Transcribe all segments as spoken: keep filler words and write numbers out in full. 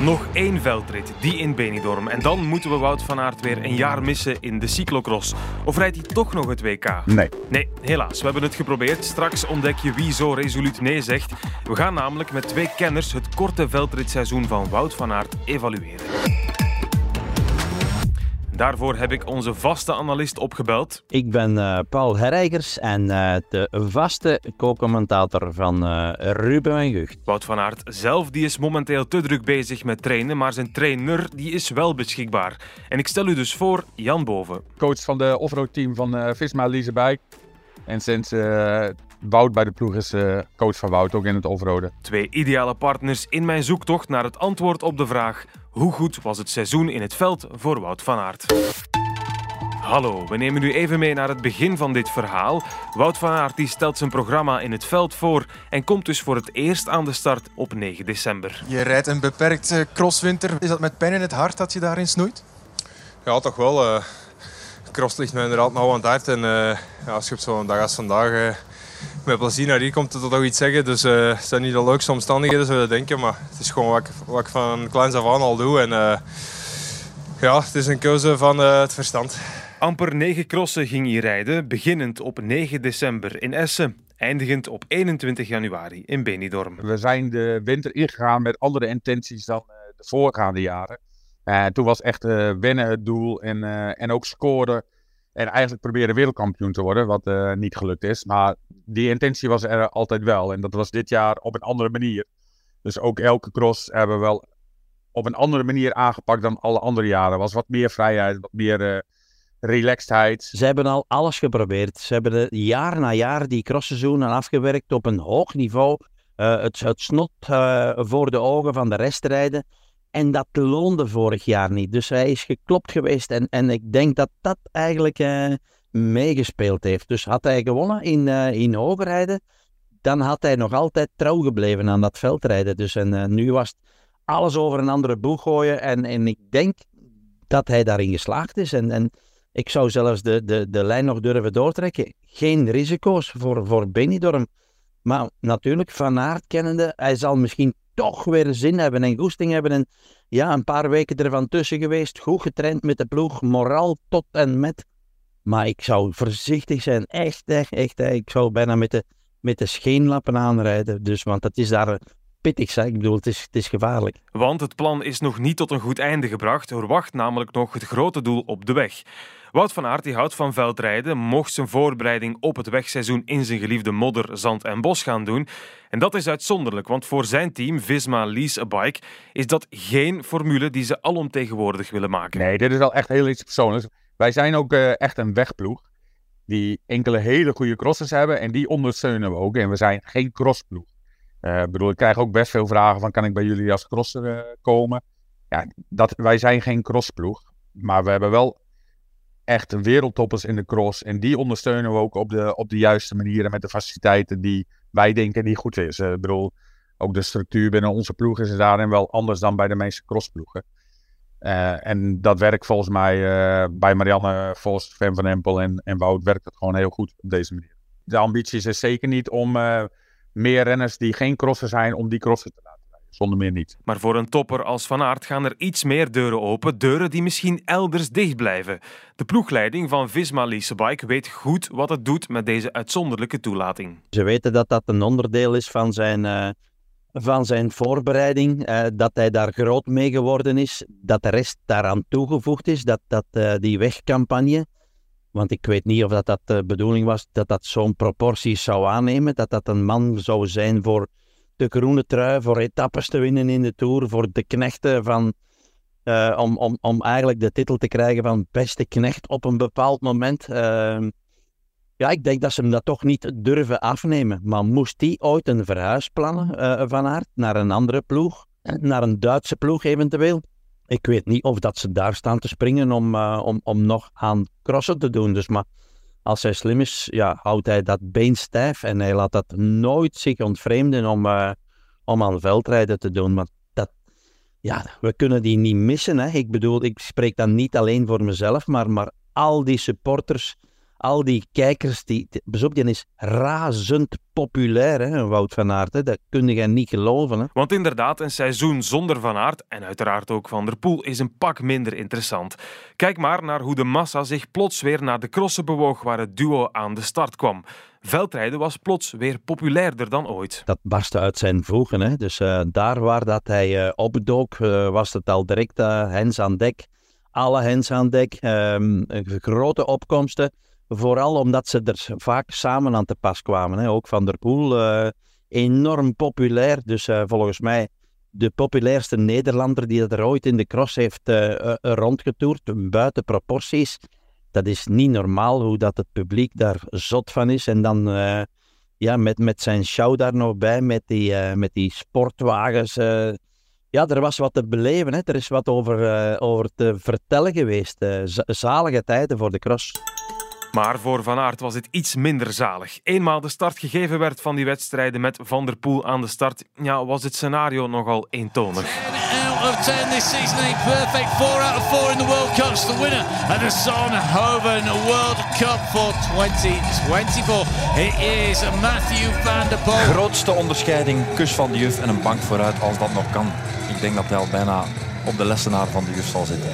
Nog één veldrit, die in Benidorm. En dan moeten we Wout van Aert weer een jaar missen in de cyclocross. Of rijdt hij toch nog het W K? Nee. Nee, helaas. We hebben het geprobeerd. Straks ontdek je wie zo resoluut nee zegt. We gaan namelijk met twee kenners het korte veldritseizoen van Wout van Aert evalueren. Daarvoor heb ik onze vaste analist opgebeld. Ik ben uh, Paul Herygers en uh, de vaste co-commentator van uh, Ruben Van Gucht. Wout van Aert zelf die is momenteel te druk bezig met trainen, maar zijn trainer die is wel beschikbaar. En ik stel u dus voor Jan Boven. Coach van de offroad team van uh, Visma Lease a Bike. En sinds uh, Wout bij de ploeg is uh, coach van Wout, ook in het offroaden. Twee ideale partners in mijn zoektocht naar het antwoord op de vraag: hoe goed was het seizoen in het veld voor Wout van Aert? Hallo, we nemen u even mee naar het begin van dit verhaal. Wout van Aert die stelt zijn programma in het veld voor en komt dus voor het eerst aan de start op negen december. Je rijdt een beperkt crosswinter. Is dat met pijn in het hart dat je daarin snoeit? Ja, toch wel. Uh, cross ligt me inderdaad nauw aan het hart. En uh, ja, als je op zo'n dag als vandaag uh, met plezier naar hier komt, dat toch iets zeggen. Dus uh, het zijn niet de leukste omstandigheden, zou je denken. Maar het is gewoon wat ik, wat ik van kleins af aan al doe. En uh, ja, het is een keuze van uh, het verstand. Amper negen crossen ging hij rijden, beginnend op negen december in Essen, eindigend op eenentwintig januari in Benidorm. We zijn de winter ingegaan met andere intenties dan de voorgaande jaren. Uh, toen was echt uh, winnen het doel en, uh, en ook scoren. En eigenlijk proberen wereldkampioen te worden, wat uh, niet gelukt is. Maar die intentie was er altijd wel. En dat was dit jaar op een andere manier. Dus ook elke cross hebben we wel op een andere manier aangepakt dan alle andere jaren. Er was wat meer vrijheid, wat meer uh, relaxedheid. Ze hebben al alles geprobeerd. Ze hebben jaar na jaar die crossseizoenen afgewerkt op een hoog niveau. Uh, het, het snot uh, voor de ogen van de rest rijden. En dat loonde vorig jaar niet. Dus hij is geklopt geweest. En, en ik denk dat dat eigenlijk uh, meegespeeld heeft. Dus had hij gewonnen in, uh, in Hogerheide, dan had hij nog altijd trouw gebleven aan dat veldrijden. Dus en, uh, nu was het alles over een andere boeg gooien. En, en ik denk dat hij daarin geslaagd is. En, en ik zou zelfs de, de, de lijn nog durven doortrekken. Geen risico's voor, voor Benidorm. Maar natuurlijk, Van Aert kennende, hij zal misschien toch weer zin hebben en goesting hebben. En ja, een paar weken ervan tussen geweest. Goed getraind met de ploeg. Moraal tot en met. Maar ik zou voorzichtig zijn. Echt, echt, echt. Ik zou bijna met de, met de scheenlappen aanrijden. Dus, want dat is daar pittig. Zeg. Ik bedoel, het is, het is gevaarlijk. Want het plan is nog niet tot een goed einde gebracht. Er wacht namelijk nog het grote doel op de weg. Wout van Aert die houdt van veldrijden, mocht zijn voorbereiding op het wegseizoen in zijn geliefde modder, zand en bos gaan doen. En dat is uitzonderlijk, want voor zijn team, Visma Lease a Bike, is dat geen formule die ze alomtegenwoordig willen maken. Nee, dit is wel echt heel iets persoonlijks. Wij zijn ook uh, echt een wegploeg, die enkele hele goede crossers hebben en die ondersteunen we ook. En we zijn geen crossploeg. Uh, bedoel, ik krijg ook best veel vragen van, kan ik bij jullie als crosser uh, komen? Ja, dat, wij zijn geen crossploeg, maar we hebben wel echt wereldtoppers in de cross. En die ondersteunen we ook op de, op de juiste manieren met de faciliteiten die wij denken die goed is. Ik bedoel, ook de structuur binnen onze ploeg is daarin wel anders dan bij de meeste crossploegen. Uh, en dat werkt volgens mij uh, bij Marianne Vos, Fem van Empel en, en Wout werkt het gewoon heel goed op deze manier. De ambitie is zeker niet om uh, meer renners die geen crosser zijn, om die crosser te laten. Zonder meer niet. Maar voor een topper als Van Aert gaan er iets meer deuren open. Deuren die misschien elders dicht blijven. De ploegleiding van Visma Lease a Bike weet goed wat het doet met deze uitzonderlijke toelating. Ze weten dat dat een onderdeel is van zijn, uh, van zijn voorbereiding. Uh, dat hij daar groot mee geworden is. Dat de rest daaraan toegevoegd is. Dat, dat uh, die wegcampagne. Want ik weet niet of dat, dat de bedoeling was dat dat zo'n proportie zou aannemen. Dat dat een man zou zijn voor de groene trui, voor etappes te winnen in de Tour, voor de knechten van, uh, om, om, om eigenlijk de titel te krijgen van beste knecht op een bepaald moment. Uh, ja, ik denk dat ze hem dat toch niet durven afnemen. Maar moest die ooit een verhuis plannen, uh, Van Aert, naar een andere ploeg, naar een Duitse ploeg eventueel? Ik weet niet of dat ze daar staan te springen om, uh, om, om nog aan crossen te doen. Dus maar als hij slim is, ja, houdt hij dat been stijf en hij laat dat nooit zich ontvreemden om, uh, om aan veldrijden te doen. Want dat, ja, we kunnen die niet missen. Hè. Ik bedoel, ik spreek dan niet alleen voor mezelf, maar, maar al die supporters, al die kijkers, die, bezop, die is razend populair, hè, Wout van Aert. Hè. Dat kun je niet geloven. Hè. Want inderdaad, een seizoen zonder Van Aert, en uiteraard ook Van der Poel, is een pak minder interessant. Kijk maar naar hoe de massa zich plots weer naar de crossen bewoog waar het duo aan de start kwam. Veldrijden was plots weer populairder dan ooit. Dat barstte uit zijn voegen. Hè. Dus uh, daar waar dat hij uh, opdook, uh, was het al direct uh, hens aan dek. Alle hens aan dek, um, grote opkomsten. Vooral omdat ze er vaak samen aan te pas kwamen. Hè. Ook Van der Poel, uh, enorm populair. Dus uh, volgens mij de populairste Nederlander die dat er ooit in de cross heeft uh, uh, rondgetoerd. Buiten proporties. Dat is niet normaal hoe dat het publiek daar zot van is. En dan uh, ja, met, met zijn show daar nog bij, met die, uh, met die sportwagens. Uh, ja, er was wat te beleven. Hè. Er is wat over, uh, over te vertellen geweest. Uh, zalige tijden voor de cross. Maar voor Van Aert was het iets minder zalig. Eenmaal de start gegeven werd van die wedstrijden met Van der Poel aan de start, ja, was het scenario nogal eentonig. ten out of ten this season, a perfect four out of four in the World Cups. The winner of the Zonhoven World Cup for twintig vierentwintig. It is Mathieu van der Poel. Grootste onderscheiding, kus van de juf en een bank vooruit als dat nog kan. Ik denk dat hij al bijna op de lessenaar van de juf zal zitten.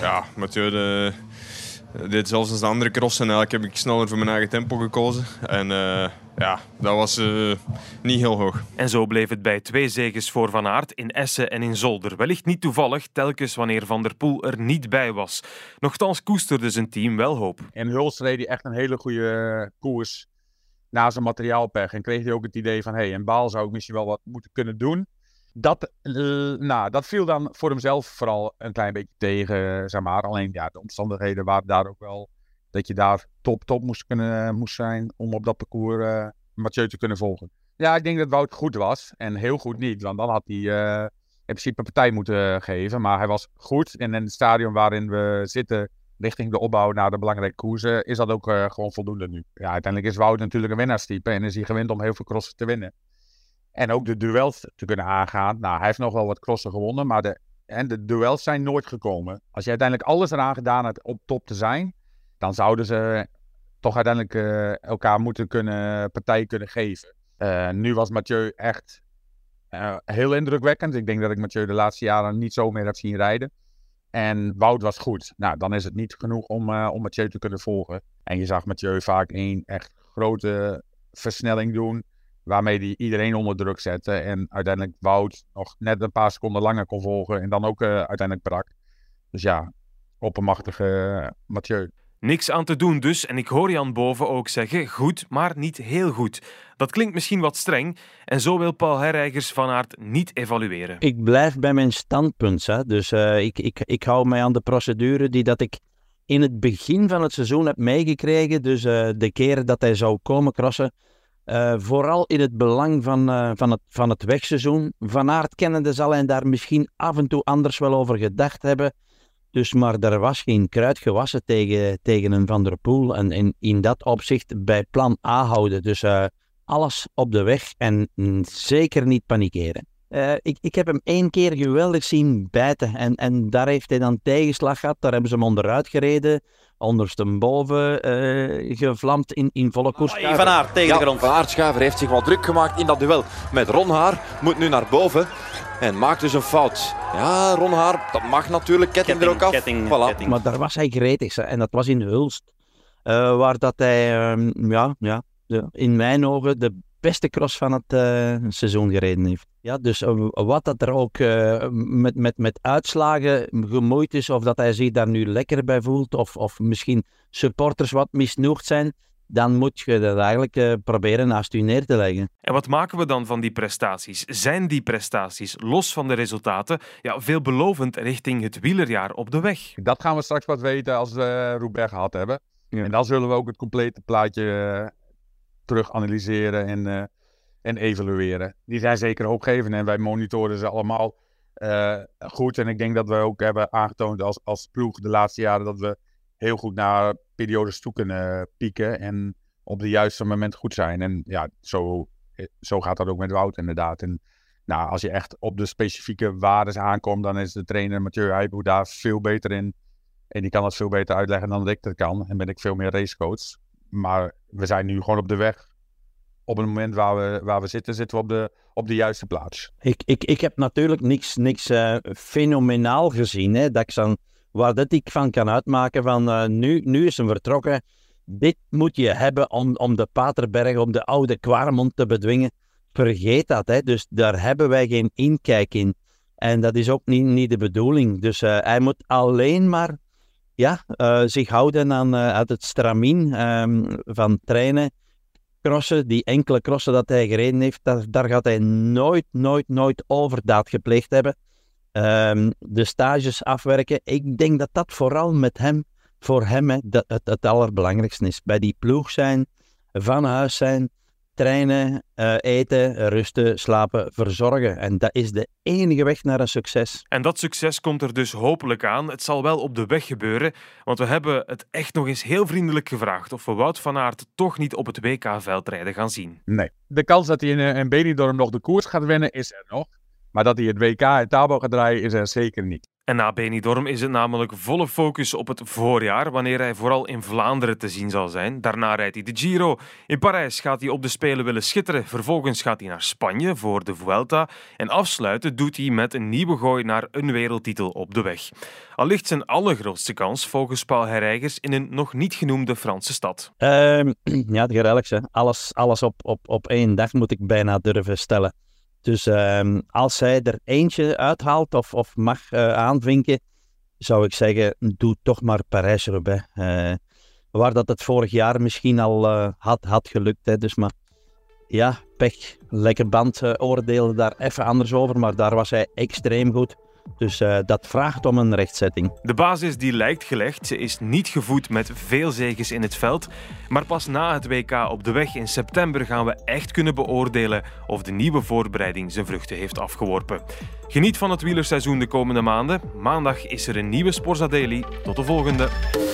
Ja, Mathieu... De... Dit zelfs als de andere crossen. Eigenlijk heb ik sneller voor mijn eigen tempo gekozen. En uh, ja, dat was uh, niet heel hoog. En zo bleef het bij twee zeges voor Van Aert in Essen en in Zolder. Wellicht niet toevallig, telkens wanneer Van der Poel er niet bij was. Nochtans koesterde zijn team wel hoop. In Hulst reed hij echt een hele goede koers na zijn materiaalpech. En kreeg hij ook het idee van, hé, hey, in Baal zou ik misschien wel wat moeten kunnen doen. Dat, nou, dat viel dan voor hemzelf vooral een klein beetje tegen, zeg maar. Alleen ja, de omstandigheden waren daar ook wel dat je daar top, top moest, kunnen, moest zijn om op dat parcours uh, Mathieu te kunnen volgen. Ja, ik denk dat Wout goed was en heel goed niet, want dan had hij uh, in principe partij moeten geven. Maar hij was goed en in het stadion waarin we zitten, richting de opbouw naar de belangrijke koersen, is dat ook uh, gewoon voldoende nu. Ja, uiteindelijk is Wout natuurlijk een winnaarstype en is hij gewend om heel veel crossen te winnen. En ook de duels te kunnen aangaan. Nou, hij heeft nog wel wat crossen gewonnen, maar de, en de duels zijn nooit gekomen. Als je uiteindelijk alles eraan gedaan hebt op top te zijn, dan zouden ze toch uiteindelijk uh, elkaar moeten kunnen, partij kunnen geven. Uh, nu was Mathieu echt uh, heel indrukwekkend. Ik denk dat ik Mathieu de laatste jaren niet zo meer heb zien rijden. En Wout was goed. Nou, dan is het niet genoeg om, uh, om Mathieu te kunnen volgen. En je zag Mathieu vaak één echt grote versnelling doen, waarmee hij iedereen onder druk zette en uiteindelijk Wout nog net een paar seconden langer kon volgen en dan ook uh, uiteindelijk brak. Dus ja, oppermachtige uh, Mathieu. Niks aan te doen dus, en ik hoor Jan Boven ook zeggen, goed, maar niet heel goed. Dat klinkt misschien wat streng, en zo wil Paul Herygers Van Aert niet evalueren. Ik blijf bij mijn standpunt, hè. Dus uh, ik, ik, ik hou mij aan de procedure die dat ik in het begin van het seizoen heb meegekregen. Dus uh, de keren dat hij zou komen crossen, Uh, vooral in het belang van, uh, van, het, van het wegseizoen. Van Aert kennende zal hij daar misschien af en toe anders wel over gedacht hebben. Dus, maar er was geen kruid gewassen tegen, tegen een Van der Poel. En in, in dat opzicht bij plan A houden. Dus uh, alles op de weg en mm, zeker niet panikeren. Uh, ik, ik heb hem één keer geweldig zien bijten. En, en daar heeft hij dan tegenslag gehad. Daar hebben ze hem onderuit gereden. Ondersteboven uh, gevlamd in, in volle koers. Van Aert tegen de grond. Ja, Van Aert Schuiver heeft zich wat druk gemaakt in dat duel met Ronhaar. Moet nu naar boven en maakt dus een fout. Ja, Ronhaar, dat mag natuurlijk. Ketting, ketting er ook af. Ketting, voilà. Ketting. Maar daar was hij gretig. En dat was in Hulst. Uh, waar dat hij, um, ja, ja, in mijn ogen, de beste cross van het uh, seizoen gereden heeft. Ja, dus uh, wat dat er ook uh, met, met, met uitslagen gemoeid is, of dat hij zich daar nu lekker bij voelt, of, of misschien supporters wat misnoegd zijn, dan moet je dat eigenlijk uh, proberen naast u neer te leggen. En wat maken we dan van die prestaties? Zijn die prestaties, los van de resultaten, ja, veelbelovend richting het wielerjaar op de weg? Dat gaan we straks wat weten als we Roubaix gehad hebben. Ja. En dan zullen we ook het complete plaatje Uh... terug analyseren en, uh, en evalueren. Die zijn zeker hoopgevend en wij monitoren ze allemaal uh, goed. En ik denk dat we ook hebben aangetoond als, als ploeg de laatste jaren dat we heel goed naar periodes toe kunnen pieken en op de juiste moment goed zijn. En ja, zo, zo gaat dat ook met Wout inderdaad. En nou, als je echt op de specifieke waardes aankomt, dan is de trainer Mathieu Heijboer daar veel beter in En die kan dat veel beter uitleggen dan dat ik dat kan. En ben ik veel meer racecoach. Maar we zijn nu gewoon op de weg. Op het moment waar we, waar we zitten, zitten we op de, op de juiste plaats. Ik, ik, ik heb natuurlijk niks, niks uh, fenomenaal gezien. Hè? Dat ik dan, waar dat ik van kan uitmaken van uh, nu, nu is hem vertrokken. Dit moet je hebben om, om de Paterberg, om de oude Kwaremond te bedwingen. Vergeet dat, hè? Dus daar hebben wij geen inkijk in. En dat is ook niet, niet de bedoeling. Dus uh, hij moet alleen maar ja, uh, zich houden aan uh, uit het stramien um, van trainen. Crossen, die enkele crossen dat hij gereden heeft, daar, daar gaat hij nooit, nooit, nooit overdaad gepleegd hebben. Um, de stages afwerken. Ik denk dat dat vooral met hem, voor hem he, dat het, het allerbelangrijkste is. Bij die ploeg zijn, van huis zijn, trainen, uh, eten, rusten, slapen, verzorgen. En dat is de enige weg naar een succes. En dat succes komt er dus hopelijk aan. Het zal wel op de weg gebeuren, want we hebben het echt nog eens heel vriendelijk gevraagd of we Wout van Aert toch niet op het W K-veldrijden gaan zien. Nee. De kans dat hij in, in Benidorm nog de koers gaat winnen is er nog. Maar dat hij het W K in Tabo gaat draaien is er zeker niet. En na Benidorm is het namelijk volle focus op het voorjaar, wanneer hij vooral in Vlaanderen te zien zal zijn. Daarna rijdt hij de Giro. In Parijs gaat hij op de Spelen willen schitteren. Vervolgens gaat hij naar Spanje voor de Vuelta. En afsluiten doet hij met een nieuwe gooi naar een wereldtitel op de weg. Al ligt zijn allergrootste kans volgens Paul Herygers in een nog niet genoemde Franse stad. Uh, ja, gerellijks. Alles, alles op, op, op één dag moet ik bijna durven stellen. Dus um, als hij er eentje uithaalt of, of mag uh, aanvinken, zou ik zeggen, doe toch maar Parijs-Roubaix. Uh, waar dat het vorig jaar misschien al uh, had, had gelukt. Hè. Dus maar ja, pech, lekker band, uh, oordeelde daar even anders over. Maar daar was hij extreem goed. Dus uh, dat vraagt om een rechtzetting. De basis die lijkt gelegd. Ze is niet gevoed met veel zeges in het veld. Maar pas na het W K op de weg in september gaan we echt kunnen beoordelen of de nieuwe voorbereiding zijn vruchten heeft afgeworpen. Geniet van het wielerseizoen de komende maanden. Maandag is er een nieuwe Sporza Daily. Tot de volgende.